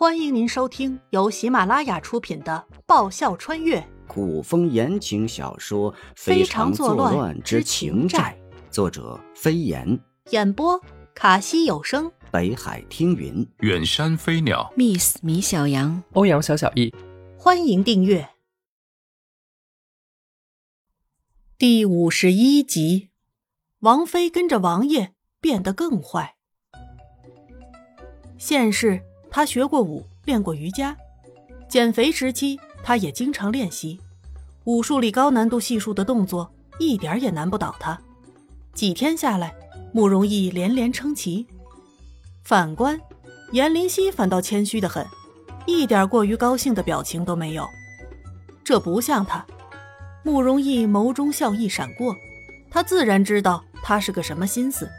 欢迎您收听由喜马拉雅出品的《爆笑穿越》古风言情小说《非常作乱之情债》，作者飞言，演播卡西有声、北海听云、远山飞鸟、Miss 米小羊、欧阳小小易。欢迎订阅。第51集，王妃跟着王爷变得更坏。现世他学过舞，练过瑜伽，减肥时期他也经常练习，武术里高难度系数的动作一点也难不倒他。几天下来，慕容易连连称奇。反观颜灵溪反倒谦虚得很，一点过于高兴的表情都没有，这不像他。慕容易眸中笑意闪过，他自然知道他是个什么心思，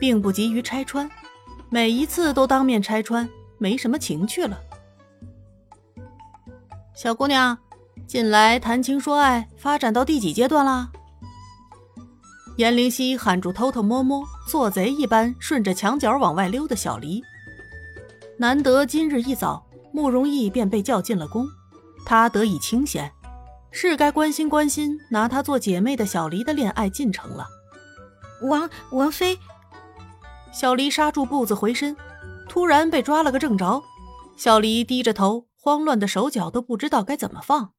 并不急于拆穿，每一次都当面拆穿没什么情趣了。小姑娘，近来谈情说爱发展到第几阶段了？颜灵溪喊住偷偷摸摸做贼一般顺着墙角往外溜的小黎。难得今日一早慕容易便被叫进了宫，他得以清闲，是该关心关心拿他做姐妹的小黎的恋爱进程了。王妃。小黎刹住步子回身，突然被抓了个正着，小黎低着头，慌乱的手脚都不知道该怎么放。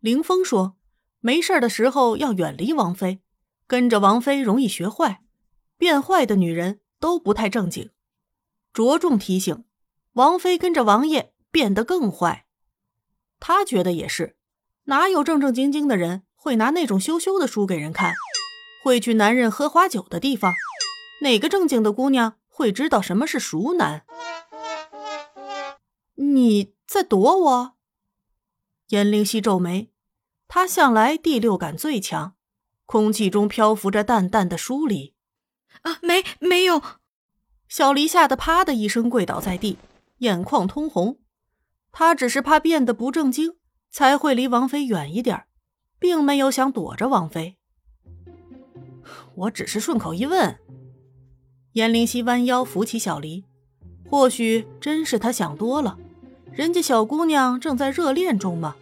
凌风说，没事的时候要远离王妃，跟着王妃容易学坏，变坏的女人都不太正经，着重提醒王妃跟着王爷变得更坏。他觉得也是，哪有正正经经的人会拿那种羞羞的书给人看，会去男人喝花酒的地方，哪个正经的姑娘会知道什么是熟男？你在躲我？颜灵溪皱眉，她向来第六感最强，空气中漂浮着淡淡的疏离。没有。小黎吓得啪的一声跪倒在地，眼眶通红。她只是怕变得不正经，才会离王妃远一点，并没有想躲着王妃。我只是顺口一问。颜灵溪弯腰扶起小黎，或许真是他想多了，人家小姑娘正在热恋中嘛，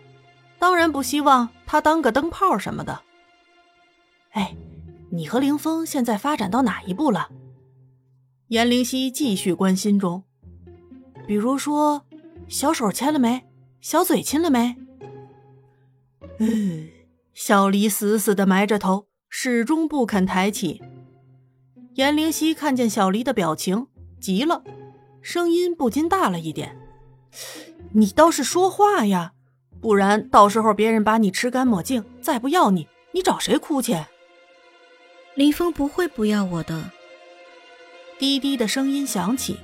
当然不希望她当个灯泡什么的。你和凌风现在发展到哪一步了？颜灵溪继续关心中，比如说小手牵了没，小嘴亲了没？小黎死死地埋着头，始终不肯抬起。颜灵溪看见小黎的表情急了，声音不禁大了一点，你倒是说话呀，不然到时候别人把你吃干抹净，再不要你，你找谁哭去？林峰不会不要我的。低低的声音响起。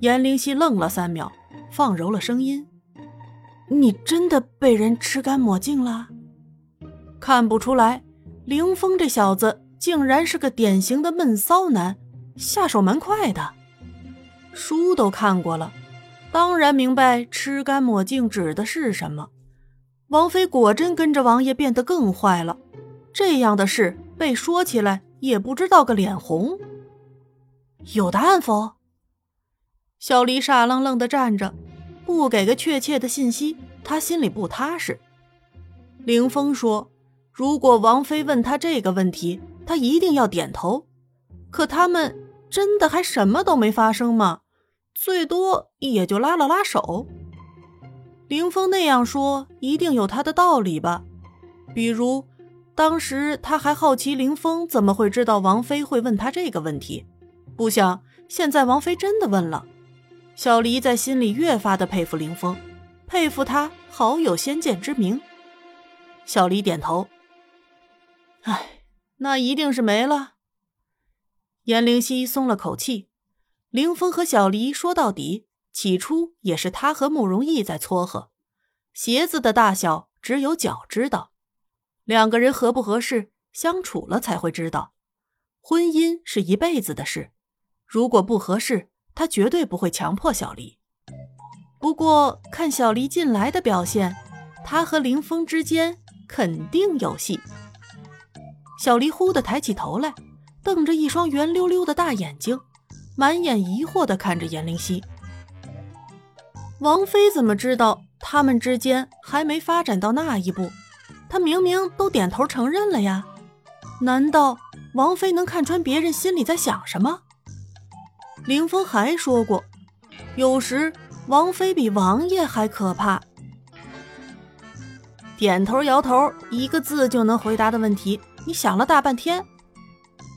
颜灵溪愣了3秒，放柔了声音，你真的被人吃干抹净了？看不出来，凌风这小子竟然是个典型的闷骚男，下手蛮快的。书都看过了，当然明白吃干抹净指的是什么。王妃果真跟着王爷变得更坏了，这样的事被说起来也不知道个脸红。有答案否？小黎傻愣愣地站着，不给个确切的信息，他心里不踏实。凌风说，如果王妃问他这个问题，他一定要点头。可他们真的还什么都没发生吗？最多也就拉了拉手。凌风那样说，一定有他的道理吧？比如，当时他还好奇凌风怎么会知道王妃会问他这个问题，不想现在王妃真的问了。小黎在心里越发的佩服凌风，佩服他好有先见之明。小黎点头。那一定是没了。颜灵溪松了口气，凌风和小黎说到底，起初也是他和慕容易在撮合，鞋子的大小只有脚知道，两个人合不合适，相处了才会知道。婚姻是一辈子的事，如果不合适，他绝对不会强迫小黎。不过看小黎近来的表现，他和凌风之间肯定有戏。小黎忽地抬起头来，瞪着一双圆溜溜的大眼睛，满眼疑惑地看着颜灵溪。王妃怎么知道他们之间还没发展到那一步？她明明都点头承认了呀，难道王妃能看穿别人心里在想什么？凌风还说过，有时王妃比王爷还可怕。点头摇头，一个字就能回答的问题，你想了大半天。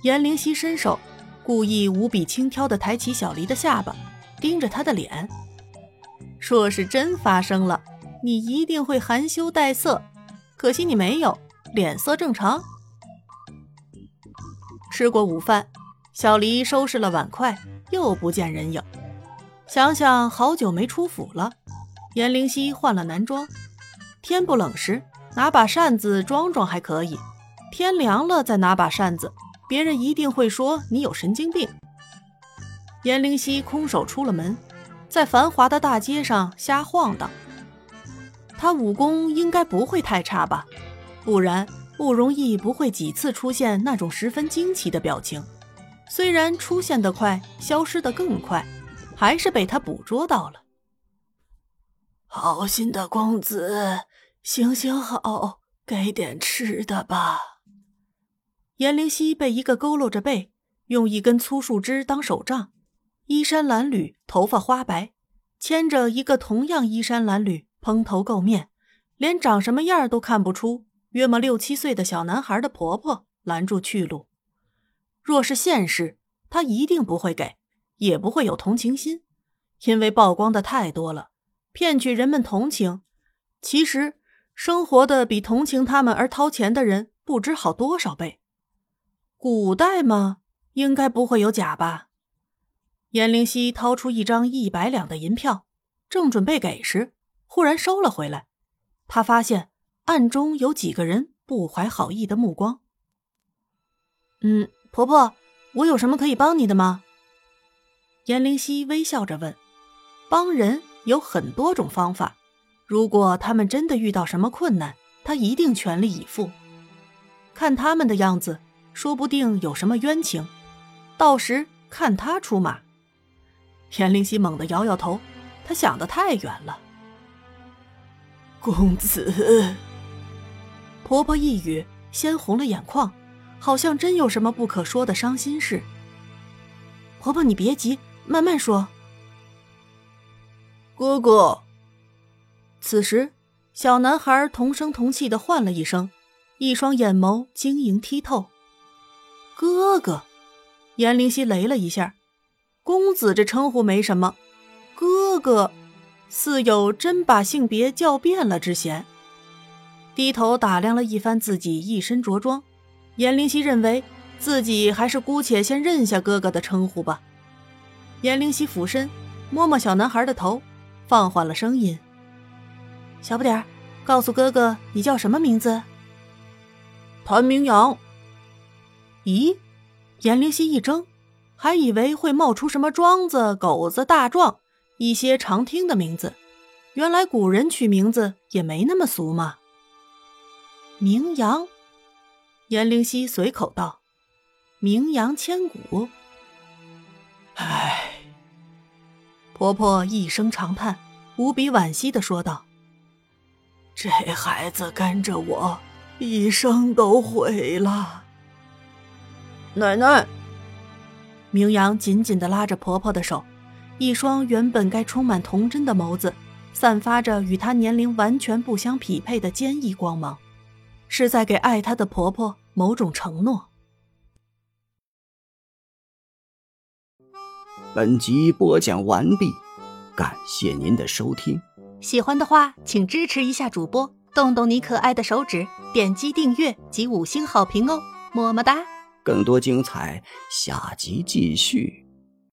颜灵溪伸手，故意无比轻佻地抬起小黎的下巴，盯着她的脸。若是真发生了，你一定会含羞带色，可惜你没有，脸色正常。吃过午饭，小黎收拾了碗筷，又不见人影。想想好久没出府了，颜灵溪换了男装。天不冷时，拿把扇子装装还可以，天凉了再拿把扇子，别人一定会说你有神经病。颜灵溪空手出了门，在繁华的大街上瞎晃荡。他武功应该不会太差吧，不然不容易不会几次出现那种十分惊奇的表情。虽然出现得快，消失得更快，还是被他捕捉到了。好心的公子，行行好，给点吃的吧。颜灵溪被一个佝偻着背，用一根粗树枝当手杖，衣衫褴褛，头发花白，牵着一个同样衣衫褴褛、蓬头垢面、连长什么样都看不出约莫6、7岁的小男孩的婆婆拦住去路。若是现世，她一定不会给，也不会有同情心，因为曝光的太多了，骗取人们同情，其实生活的比同情他们而掏钱的人不知好多少倍。古代嘛，应该不会有假吧。颜灵溪掏出一张100两的银票，正准备给时，忽然收了回来。他发现暗中有几个人不怀好意的目光。婆婆，我有什么可以帮你的吗？颜灵溪微笑着问。帮人有很多种方法，如果他们真的遇到什么困难，他一定全力以赴。看他们的样子，说不定有什么冤情，到时看他出马。颜灵溪猛地摇摇头，他想得太远了。公子，婆婆一语，先红了眼眶，好像真有什么不可说的伤心事。婆婆，你别急，慢慢说。姑姑。此时小男孩同声同气地唤了一声，一双眼眸晶莹剔透。哥哥。颜灵溪雷了一下，公子这称呼没什么，哥哥似有真把性别叫变了之嫌。低头打量了一番自己一身着装，颜灵溪认为自己还是姑且先认下哥哥的称呼吧。颜灵溪俯身摸摸小男孩的头，放缓了声音。小不点儿，告诉哥哥你叫什么名字？谭明阳。咦，颜灵溪一怔，还以为会冒出什么庄子、狗子、大壮一些常听的名字，原来古人取名字也没那么俗嘛。明阳。颜灵溪随口道，名扬千古。唉。婆婆一声长叹，无比惋惜地说道，这孩子跟着我一生都毁了。奶奶。明阳紧紧地拉着婆婆的手，一双原本该充满童真的眸子散发着与她年龄完全不相匹配的坚毅光芒，是在给爱她的婆婆某种承诺。本集播讲完毕，感谢您的收听。喜欢的话，请支持一下主播，动动你可爱的手指，点击订阅及5星好评哦，么么哒！更多精彩，下集继续。